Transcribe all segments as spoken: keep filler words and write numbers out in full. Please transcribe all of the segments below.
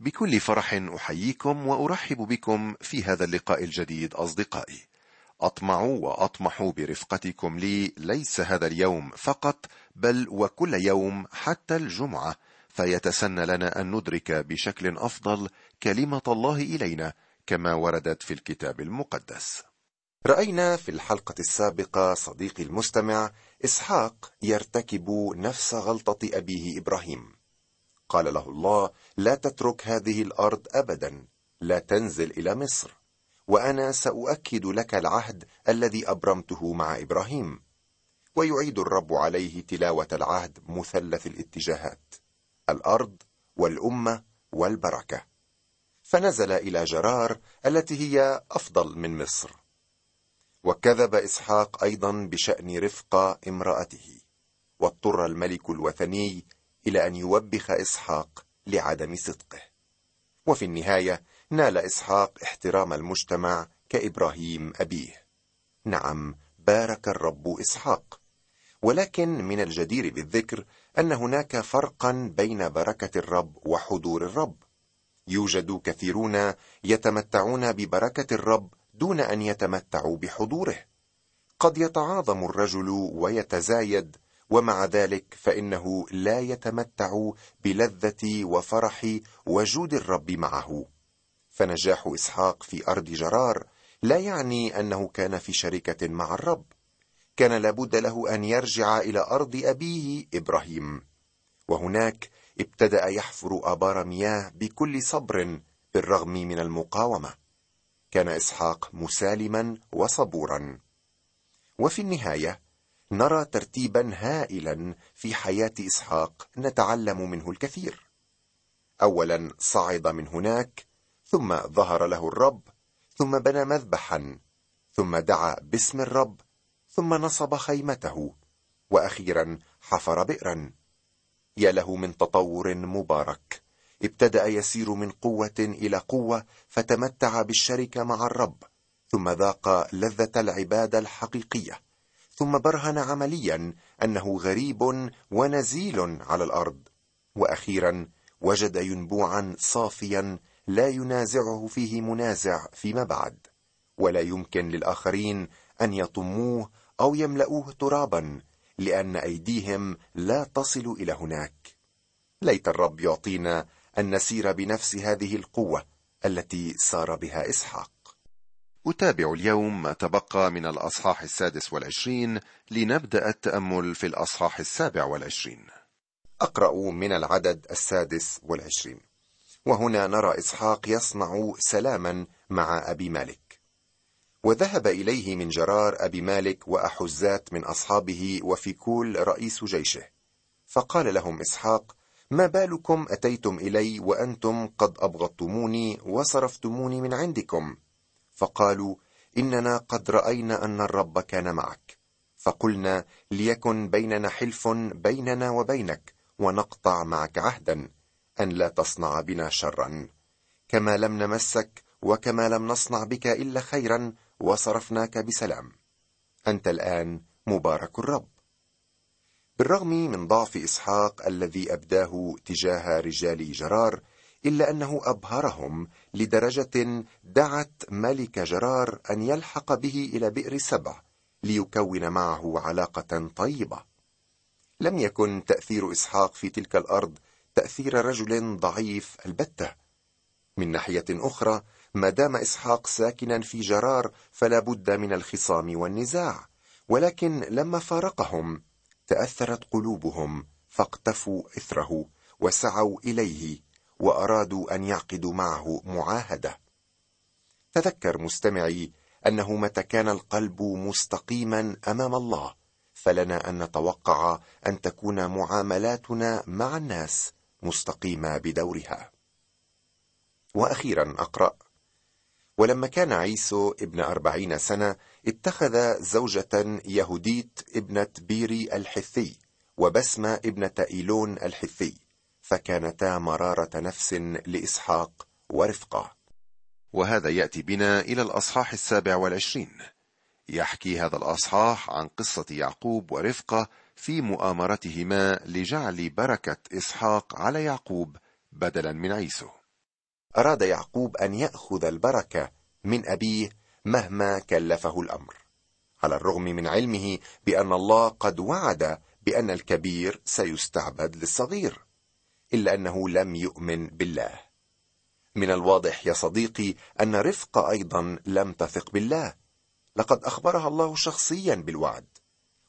بكل فرح أحييكم وأرحب بكم في هذا اللقاء الجديد أصدقائي. أطمع وأطمح برفقتكم لي ليس هذا اليوم فقط بل وكل يوم حتى الجمعة، فيتسنى لنا أن ندرك بشكل أفضل كلمة الله إلينا كما وردت في الكتاب المقدس. رأينا في الحلقة السابقة صديقي المستمع إسحاق يرتكب نفس غلطة أبيه إبراهيم. قال له الله: لا تترك هذه الأرض أبدا، لا تنزل إلى مصر، وأنا سأؤكد لك العهد الذي أبرمته مع إبراهيم. ويعيد الرب عليه تلاوة العهد مثلث الاتجاهات: الأرض والأمة والبركة. فنزل إلى جرار التي هي أفضل من مصر. وكذب إسحاق أيضا بشأن رفقة امرأته، واضطر الملك الوثني إلى أن يوبخ إسحاق لعدم صدقه. وفي النهاية نال إسحاق احترام المجتمع كإبراهيم أبيه. نعم، بارك الرب إسحاق. ولكن من الجدير بالذكر أن هناك فرقا بين بركة الرب وحضور الرب. يوجد كثيرون يتمتعون ببركة الرب دون أن يتمتعوا بحضوره. قد يتعاظم الرجل ويتزايد، ومع ذلك فإنه لا يتمتع بلذة وفرح وجود الرب معه. فنجاح إسحاق في أرض جرار لا يعني أنه كان في شركة مع الرب. كان لابد له أن يرجع إلى أرض أبيه إبراهيم. وهناك ابتدأ يحفر آبار مياه بكل صبر بالرغم من المقاومة. كان إسحاق مسالما وصبورا. وفي النهاية نرى ترتيبا هائلا في حياة إسحاق نتعلم منه الكثير. أولا صعد من هناك، ثم ظهر له الرب، ثم بنى مذبحا، ثم دعا باسم الرب، ثم نصب خيمته، وأخيرا حفر بئرا. يا له من تطور مبارك. ابتدأ يسير من قوة إلى قوة، فتمتع بالشركة مع الرب، ثم ذاق لذة العبادة الحقيقية، ثم برهن عمليا أنه غريب ونزيل على الأرض، وأخيرا وجد ينبوعا صافيا لا ينازعه فيه منازع فيما بعد، ولا يمكن للآخرين أن يطموه أو يملؤوه ترابا، لأن أيديهم لا تصل إلى هناك. ليت الرب يعطينا أن نسير بنفس هذه القوة التي سار بها إسحاق. أتابع اليوم ما تبقى من الأصحاح السادس والعشرين لنبدأ التأمل في الأصحاح السابع والعشرين. أقرأ من العدد السادس والعشرين. وهنا نرى إسحاق يصنع سلاما مع أبي مالك. وذهب إليه من جرار أبي مالك وأحزات من أصحابه وفيكول رئيس جيشه. فقال لهم إسحاق: ما بالكم أتيتم إلي وأنتم قد أبغضتموني وصرفتموني من عندكم؟ فقالوا: إننا قد رأينا أن الرب كان معك، فقلنا ليكن بيننا حلف بيننا وبينك ونقطع معك عهدا أن لا تصنع بنا شرا، كما لم نمسك وكما لم نصنع بك إلا خيرا وصرفناك بسلام. أنت الآن مبارك الرب. بالرغم من ضعف إسحاق الذي أبداه تجاه رجال جرار، إلا أنه أبهرهم لدرجة دعت ملك جرار أن يلحق به إلى بئر سبع ليكون معه علاقة طيبة. لم يكن تأثير إسحاق في تلك الأرض تأثير رجل ضعيف البتة. من ناحية أخرى، ما دام إسحاق ساكنا في جرار فلا بد من الخصام والنزاع، ولكن لما فارقهم تأثرت قلوبهم فاقتفوا إثره وسعوا إليه وأرادوا أن يعقدوا معه معاهدة. تذكر مستمعي أنه متى كان القلب مستقيما أمام الله فلنا أن نتوقع أن تكون معاملاتنا مع الناس مستقيمة بدورها. وأخيرا أقرأ: ولما كان عيسو ابن أربعين سنة اتخذ زوجة يهوديت ابنة بيري الحثي وبسمة ابنة إيلون الحثي، فكانتا مرارة نفس لإسحاق ورفقة. وهذا يأتي بنا إلى الأصحاح السابع والعشرين. يحكي هذا الأصحاح عن قصة يعقوب ورفقة في مؤامرتهما لجعل بركة إسحاق على يعقوب بدلا من عيسو. أراد يعقوب أن يأخذ البركة من أبيه مهما كلفه الأمر، على الرغم من علمه بأن الله قد وعد بأن الكبير سيستعبد للصغير، إلا أنه لم يؤمن بالله. من الواضح يا صديقي أن رفقة أيضا لم تثق بالله، لقد أخبرها الله شخصيا بالوعد،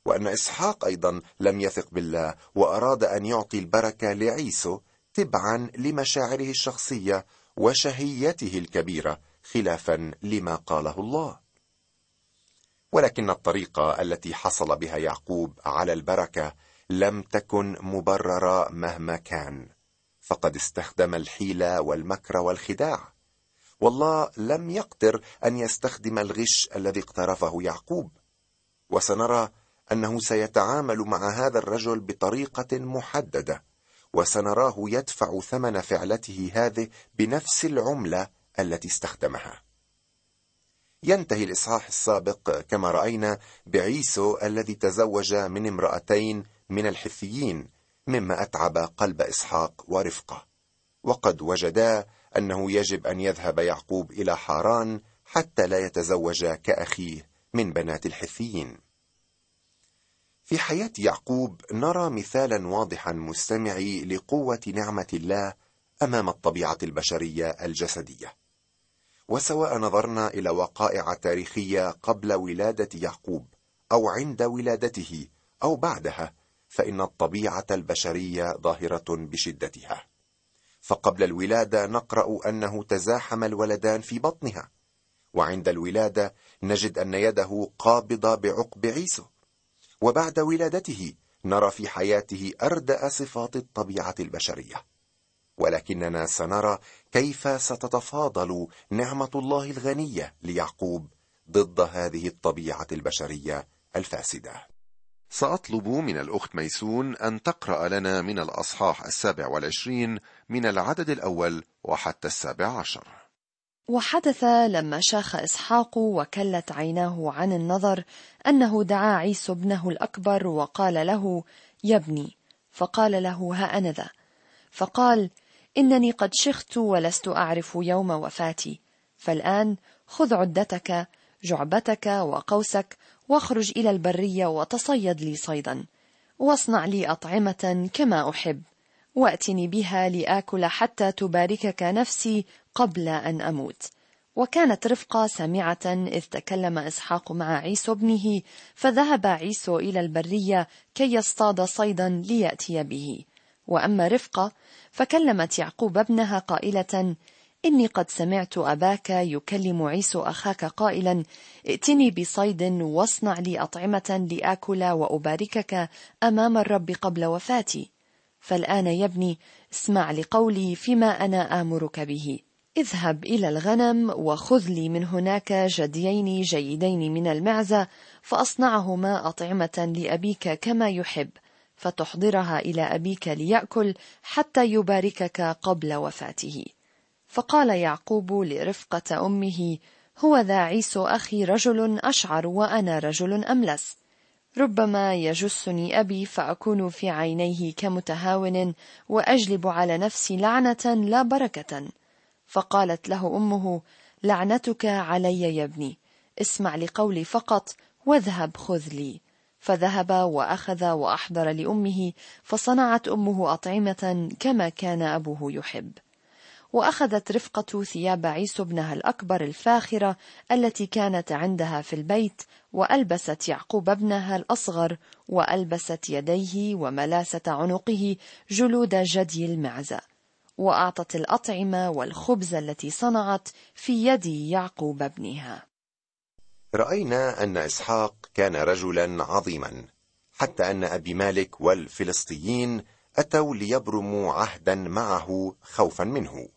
وأن إسحاق أيضا لم يثق بالله وأراد أن يعطي البركة لعيسو تبعا لمشاعره الشخصية وشهيته الكبيرة خلافا لما قاله الله. ولكن الطريقة التي حصل بها يعقوب على البركة لم تكن مبررة مهما كان، فقد استخدم الحيلة والمكر والخداع، والله لم يقدر أن يستخدم الغش الذي اقترفه يعقوب. وسنرى أنه سيتعامل مع هذا الرجل بطريقة محددة، وسنراه يدفع ثمن فعلته هذه بنفس العملة التي استخدمها. ينتهي الإصحاح السابق كما رأينا بعيسو الذي تزوج من امرأتين من الحثيين، مما أتعب قلب إسحاق ورفقة، وقد وجدا أنه يجب أن يذهب يعقوب إلى حاران حتى لا يتزوج كأخيه من بنات الحثيين. في حياة يعقوب نرى مثالا واضحا مستمعي لقوة نعمة الله أمام الطبيعة البشرية الجسدية. وسواء نظرنا إلى وقائع تاريخية قبل ولادة يعقوب أو عند ولادته أو بعدها، فإن الطبيعة البشرية ظاهرة بشدتها. فقبل الولادة نقرأ أنه تزاحم الولدان في بطنها، وعند الولادة نجد أن يده قابضة بعقب عيسو، وبعد ولادته نرى في حياته أردأ صفات الطبيعة البشرية. ولكننا سنرى كيف ستتفاضل نعمة الله الغنية ليعقوب ضد هذه الطبيعة البشرية الفاسدة. سأطلب من الأخت ميسون أن تقرأ لنا من الأصحاح السابع والعشرين من العدد الأول وحتى السابع عشر. وحدث لما شاخ إسحاق وكلت عيناه عن النظر أنه دعا عيسو ابنه الأكبر وقال له: يا ابني. فقال له: ها أنا ذا. فقال: إنني قد شخت ولست أعرف يوم وفاتي، فالآن خذ عدتك جعبتك وقوسك واخرج إلى البرية وتصيد لي صيدا، واصنع لي أطعمة كما أحب، وأتني بها لآكل حتى تباركك نفسي قبل أن أموت. وكانت رفقة سامعة إذ تكلم إسحاق مع عيسو ابنه، فذهب عيسو إلى البرية كي يصطاد صيدا ليأتي به. وأما رفقة فكلمت يعقوب ابنها قائلة: إني قد سمعت أباك يكلم عيسو أخاك قائلا: ائتني بصيد واصنع لي أطعمة لآكل وأباركك أمام الرب قبل وفاتي. فالآن يا ابني اسمع لقولي فيما أنا آمرك به، اذهب إلى الغنم وخذ لي من هناك جديين جيدين من المعزة، فأصنعهما أطعمة لأبيك كما يحب، فتحضرها إلى أبيك ليأكل حتى يباركك قبل وفاته. فقال يعقوب لرفقة أمه: هو ذا عيسو أخي رجل أشعر وأنا رجل أملس، ربما يجسني أبي فأكون في عينيه كمتهاون وأجلب على نفسي لعنة لا بركة. فقالت له أمه: لعنتك علي يا ابني، اسمع لقولي فقط واذهب خذ لي. فذهب وأخذ وأحضر لأمه، فصنعت أمه أطعمة كما كان أبوه يحب. وأخذت رفقة ثياب عيسو ابنها الأكبر الفاخرة التي كانت عندها في البيت، وألبست يعقوب ابنها الأصغر، وألبست يديه وملاسة عنقه جلود جدي المعزة، وأعطت الأطعمة والخبز التي صنعت في يد يعقوب ابنها. رأينا أن إسحاق كان رجلا عظيما، حتى أن أبي مالك والفلسطيين أتوا ليبرموا عهدا معه خوفا منه.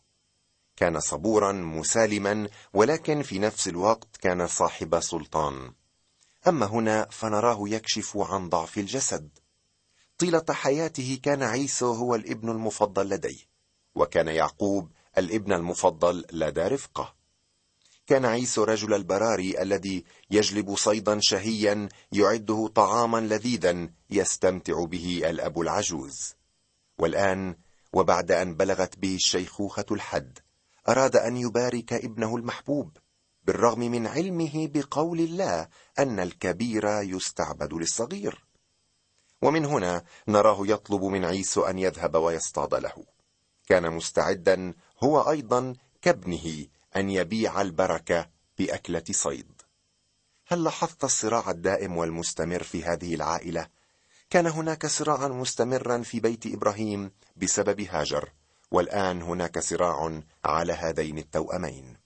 كان صبورا مسالما، ولكن في نفس الوقت كان صاحب سلطان. أما هنا فنراه يكشف عن ضعف الجسد. طيلة حياته كان عيسو هو الابن المفضل لديه، وكان يعقوب الابن المفضل لدى رفقة. كان عيسو رجل البراري الذي يجلب صيدا شهيا يعده طعاما لذيذا يستمتع به الأب العجوز. والآن وبعد أن بلغت به الشيخوخة الحد أراد أن يبارك ابنه المحبوب بالرغم من علمه بقول الله أن الكبير يستعبد للصغير. ومن هنا نراه يطلب من عيسو أن يذهب ويصطاد له. كان مستعدا هو أيضا كابنه أن يبيع البركة بأكلة صيد. هل لاحظت الصراع الدائم والمستمر في هذه العائلة؟ كان هناك صراعا مستمرا في بيت إبراهيم بسبب هاجر، والآن هناك صراع على هذين التوأمين.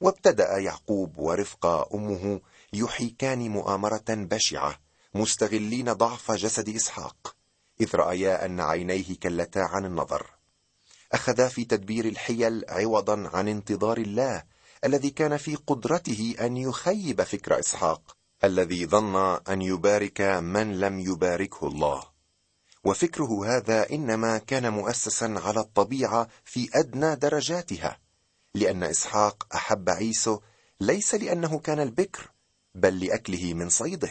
وابتدأ يعقوب ورفقة أمه يحيكان مؤامرة بشعة مستغلين ضعف جسد إسحاق، إذ رأيا أن عينيه كلتا عن النظر. أخذا في تدبير الحيل عوضا عن انتظار الله الذي كان في قدرته أن يخيب فكر إسحاق الذي ظن أن يبارك من لم يباركه الله، وفكره هذا إنما كان مؤسسا على الطبيعة في أدنى درجاتها، لأن إسحاق أحب عيسو ليس لأنه كان البكر بل لأكله من صيده.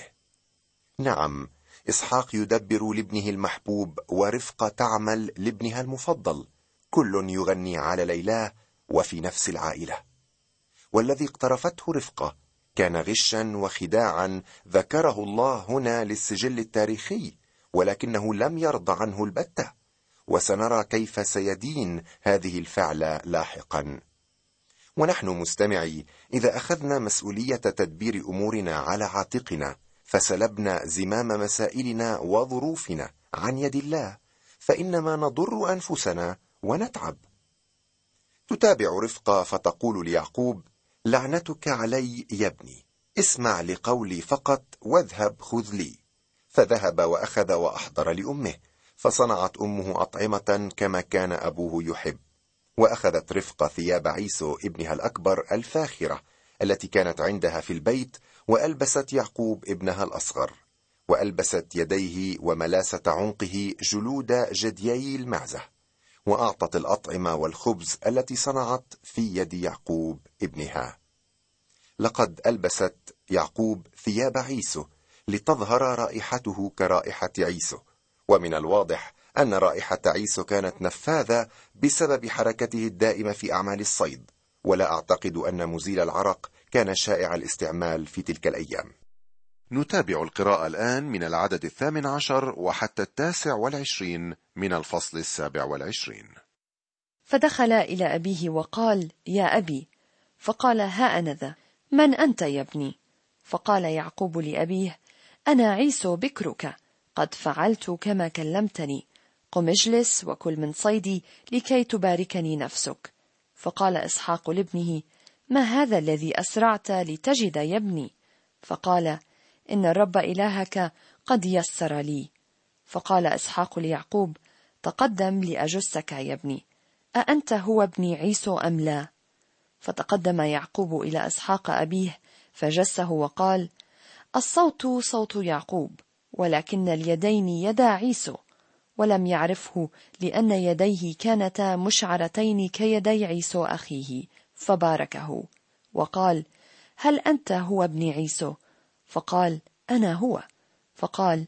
نعم، إسحاق يدبر لابنه المحبوب ورفقة تعمل لابنها المفضل، كل يغني على ليلاه وفي نفس العائلة. والذي اقترفته رفقة كان غشا وخداعا ذكره الله هنا للسجل التاريخي، ولكنه لم يرضى عنه البتة، وسنرى كيف سيدين هذه الفعلة لاحقا. ونحن مستمعي إذا أخذنا مسؤولية تدبير أمورنا على عاتقنا، فسلبنا زمام مسائلنا وظروفنا عن يد الله، فإنما نضر أنفسنا ونتعب. تتابع رفقة فتقول ليعقوب: لعنتك علي يا ابني، اسمع لقولي فقط واذهب خذ لي. فذهب وأخذ وأحضر لأمه، فصنعت أمه أطعمة كما كان أبوه يحب. وأخذت رفقة ثياب عيسو ابنها الأكبر الفاخرة التي كانت عندها في البيت، وألبست يعقوب ابنها الأصغر، وألبست يديه وملاسة عنقه جلود جديي المعزة، وأعطت الأطعمة والخبز التي صنعت في يد يعقوب ابنها. لقد ألبست يعقوب ثياب عيسو لتظهر رائحته كرائحة عيسو، ومن الواضح أن رائحة عيسو كانت نفاذة بسبب حركته الدائمة في أعمال الصيد، ولا أعتقد أن مزيل العرق كان شائع الاستعمال في تلك الأيام. نتابع القراءة الآن من العدد الثامن عشر وحتى التاسع والعشرين من الفصل السابع والعشرين. فدخل إلى أبيه وقال: يا أبي. فقال: ها أنا ذا، من أنت يا ابني؟ فقال يعقوب لأبيه: أنا عيسو بكرك، قد فعلت كما كلمتني، قم اجلس وكل من صيدي لكي تباركني نفسك. فقال إسحاق لابنه: ما هذا الذي أسرعت لتجد يا ابني؟ فقال: إن الرب إلهك قد يسر لي. فقال إسحاق ليعقوب: تقدم لأجسك يا ابني، أأنت هو ابني عيسو أم لا؟ فتقدم يعقوب إلى إسحاق أبيه فجسه وقال: الصوت صوت يعقوب، ولكن اليدين يدا عيسو. ولم يعرفه لأن يديه كانتا مشعرتين كيدي عيسو أخيه، فباركه وقال: هل أنت هو ابن عيسو؟ فقال: أنا هو. فقال: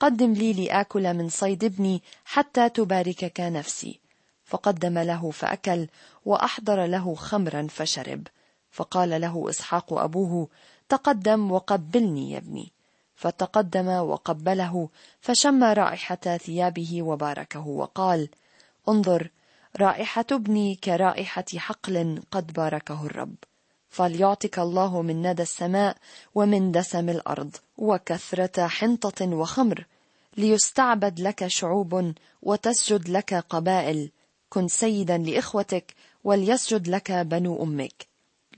قدم لي لآكل من صيد ابني حتى تباركك نفسي. فقدم له فأكل، وأحضر له خمرا فشرب. فقال له إسحاق أبوه: تقدم وقبلني يا ابني. فتقدم وقبله، فشم رائحة ثيابه وباركه وقال: انظر، رائحة ابني كرائحة حقل قد باركه الرب. فليعطك الله من ندى السماء ومن دسم الأرض وكثرة حنطة وخمر، ليستعبد لك شعوب وتسجد لك قبائل، كن سيدا لإخوتك وليسجد لك بنو أمك،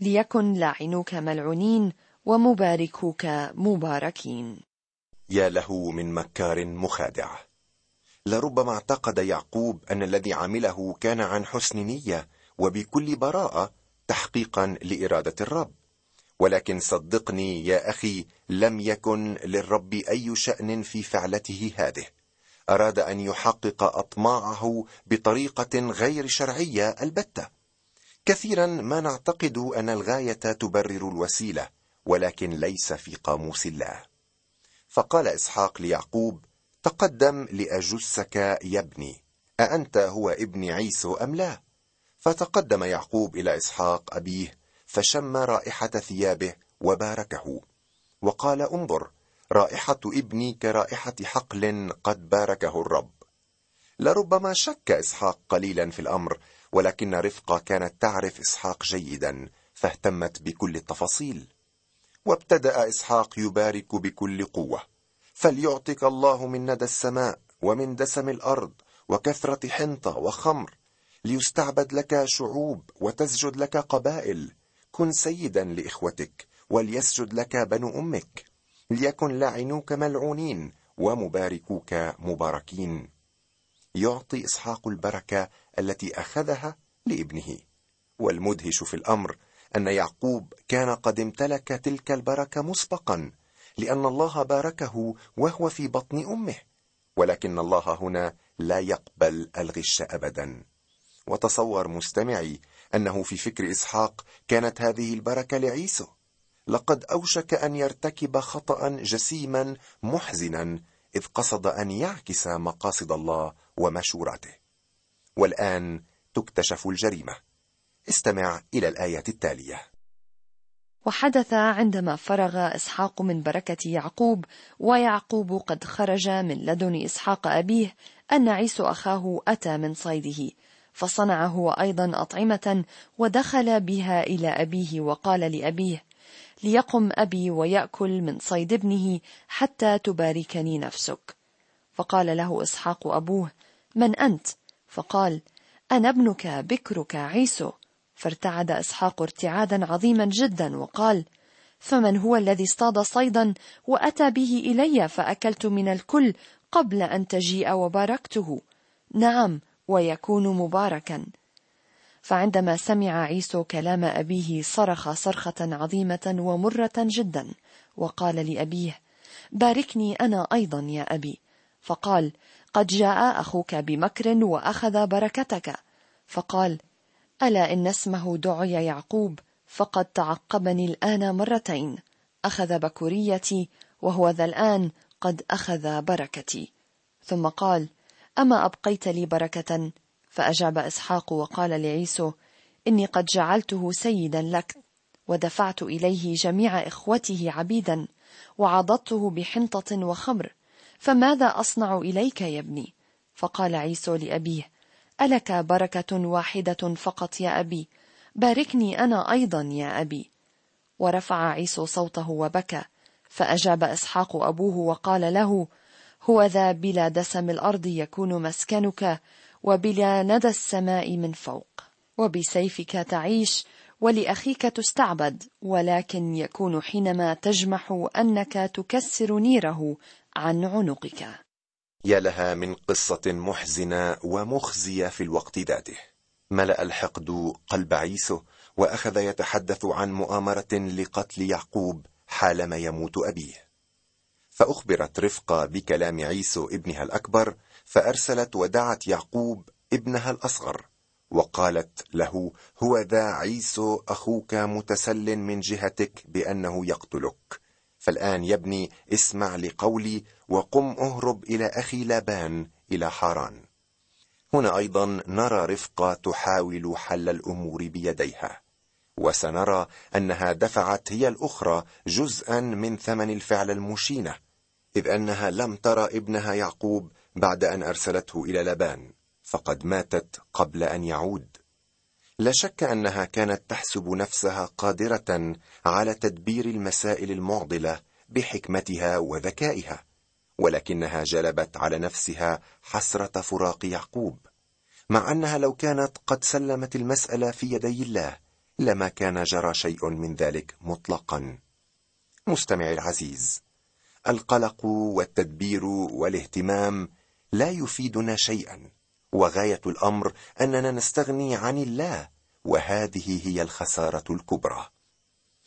ليكن لاعنوك ملعونين ومباركوك مباركين. يا له من مكار مخادع! لربما اعتقد يعقوب أن الذي عمله كان عن حسن نية وبكل براءة تحقيقا لإرادة الرب، ولكن صدقني يا أخي، لم يكن للرب أي شأن في فعلته هذه. أراد أن يحقق أطماعه بطريقة غير شرعية البتة. كثيرا ما نعتقد أن الغاية تبرر الوسيلة، ولكن ليس في قاموس الله. فقال إسحاق ليعقوب: تقدم لأجسك يا ابني، أأنت هو ابن عيسو أم لا؟ فتقدم يعقوب إلى إسحاق أبيه، فشم رائحة ثيابه وباركه، وقال: انظر، رائحة ابني كرائحة حقل قد باركه الرب. لربما شك إسحاق قليلا في الأمر، ولكن رفقة كانت تعرف إسحاق جيدا، فاهتمت بكل التفاصيل. وابتدأ إسحاق يبارك بكل قوة: فليعطيك الله من ندى السماء ومن دسم الأرض وكثرة حنطة وخمر، ليستعبد لك شعوب وتسجد لك قبائل، كن سيدا لإخوتك وليسجد لك بنو أمك، ليكن لعنوك ملعونين ومباركوك مباركين. يعطي إسحاق البركة التي أخذها لابنه. والمدهش في الأمر أن يعقوب كان قد امتلك تلك البركة مسبقا، لأن الله باركه وهو في بطن أمه، ولكن الله هنا لا يقبل الغش أبدا. وتصور مستمعي أنه في فكر إسحاق كانت هذه البركة لعيسو. لقد أوشك أن يرتكب خطأ جسيما محزنا، إذ قصد أن يعكس مقاصد الله ومشورته. والآن تكتشف الجريمة. استمع إلى الآية التالية: وحدث عندما فرغ إسحاق من بركة يعقوب ويعقوب قد خرج من لدن إسحاق أبيه، أن عيسو أخاه أتى من صيده، فصنع هو أيضا أطعمة ودخل بها إلى أبيه وقال لأبيه: ليقم أبي ويأكل من صيد ابنه حتى تباركني نفسك. فقال له إسحاق أبوه: من أنت؟ فقال: أنا ابنك بكرك عيسو. فارتعد إسحاق ارتعادا عظيما جدا وقال: فمن هو الذي اصطاد صيدا وأتى به إلي فأكلت من الكل قبل أن تجيء وباركته؟ نعم، ويكون مباركا. فعندما سمع عيسو كلام أبيه صرخ صرخة عظيمة ومرة جدا، وقال لأبيه: باركني أنا أيضا يا أبي. فقال: قد جاء أخوك بمكر وأخذ بركتك. فقال: ألا إن اسمه دعي يعقوب، فقد تعقبني الآن مرتين، أخذ بكوريتي وهو ذا الآن قد أخذ بركتي. ثم قال: أما أبقيت لي بركة؟ فأجاب إسحاق وقال لعيسو: إني قد جعلته سيدا لك، ودفعت إليه جميع إخوته عبيدا، وعضدته بحنطة وخمر، فماذا أصنع إليك يا ابني؟ فقال عيسو لأبيه: ألك بركة واحدة فقط يا أبي؟ باركني أنا أيضا يا أبي. ورفع عيسو صوته وبكى، فأجاب إسحاق أبوه وقال له: هو ذا بلا دسم الأرض يكون مسكنك، وبلا ندى السماء من فوق، وبسيفك تعيش، ولأخيك تستعبد، ولكن يكون حينما تجمح أنك تكسر نيره عن عنقك. يا لها من قصة محزنة ومخزية في الوقت ذاته. ملأ الحقد قلب عيسو، وأخذ يتحدث عن مؤامرة لقتل يعقوب حالما يموت أبيه. فأخبرت رفقة بكلام عيسو ابنها الأكبر، فأرسلت ودعت يعقوب ابنها الأصغر، وقالت له: هو ذا عيسو أخوك متسل من جهتك بأنه يقتلك، فالآن يا ابني اسمع لقولي وقم أهرب إلى أخي لابان إلى حاران. هنا أيضا نرى رفقة تحاول حل الأمور بيديها، وسنرى أنها دفعت هي الأخرى جزءا من ثمن الفعل المشينة، إذ أنها لم ترى ابنها يعقوب بعد أن أرسلته إلى لابان، فقد ماتت قبل أن يعود. لا شك أنها كانت تحسب نفسها قادرة على تدبير المسائل المعضلة بحكمتها وذكائها، ولكنها جلبت على نفسها حسرة فراق يعقوب، مع أنها لو كانت قد سلمت المسألة في يدي الله لما كان جرى شيء من ذلك مطلقا. مستمعي العزيز، القلق والتدبير والاهتمام لا يفيدنا شيئا، وغاية الأمر أننا نستغني عن الله، وهذه هي الخسارة الكبرى.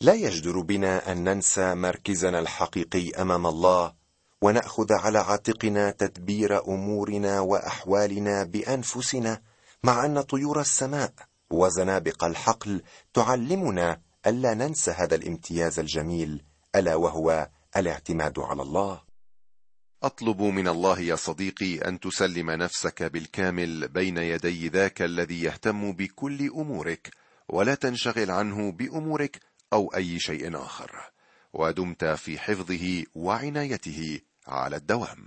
لا يجدر بنا أن ننسى مركزنا الحقيقي أمام الله، ونأخذ على عاتقنا تدبير أمورنا وأحوالنا بأنفسنا، مع أن طيور السماء وزنابق الحقل تعلمنا ألا ننسى هذا الامتياز الجميل، ألا وهو الاعتماد على الله. أطلب من الله يا صديقي أن تسلم نفسك بالكامل بين يدي ذاك الذي يهتم بكل أمورك، ولا تنشغل عنه بأمورك أو أي شيء آخر، ودمت في حفظه وعنايته على الدوام.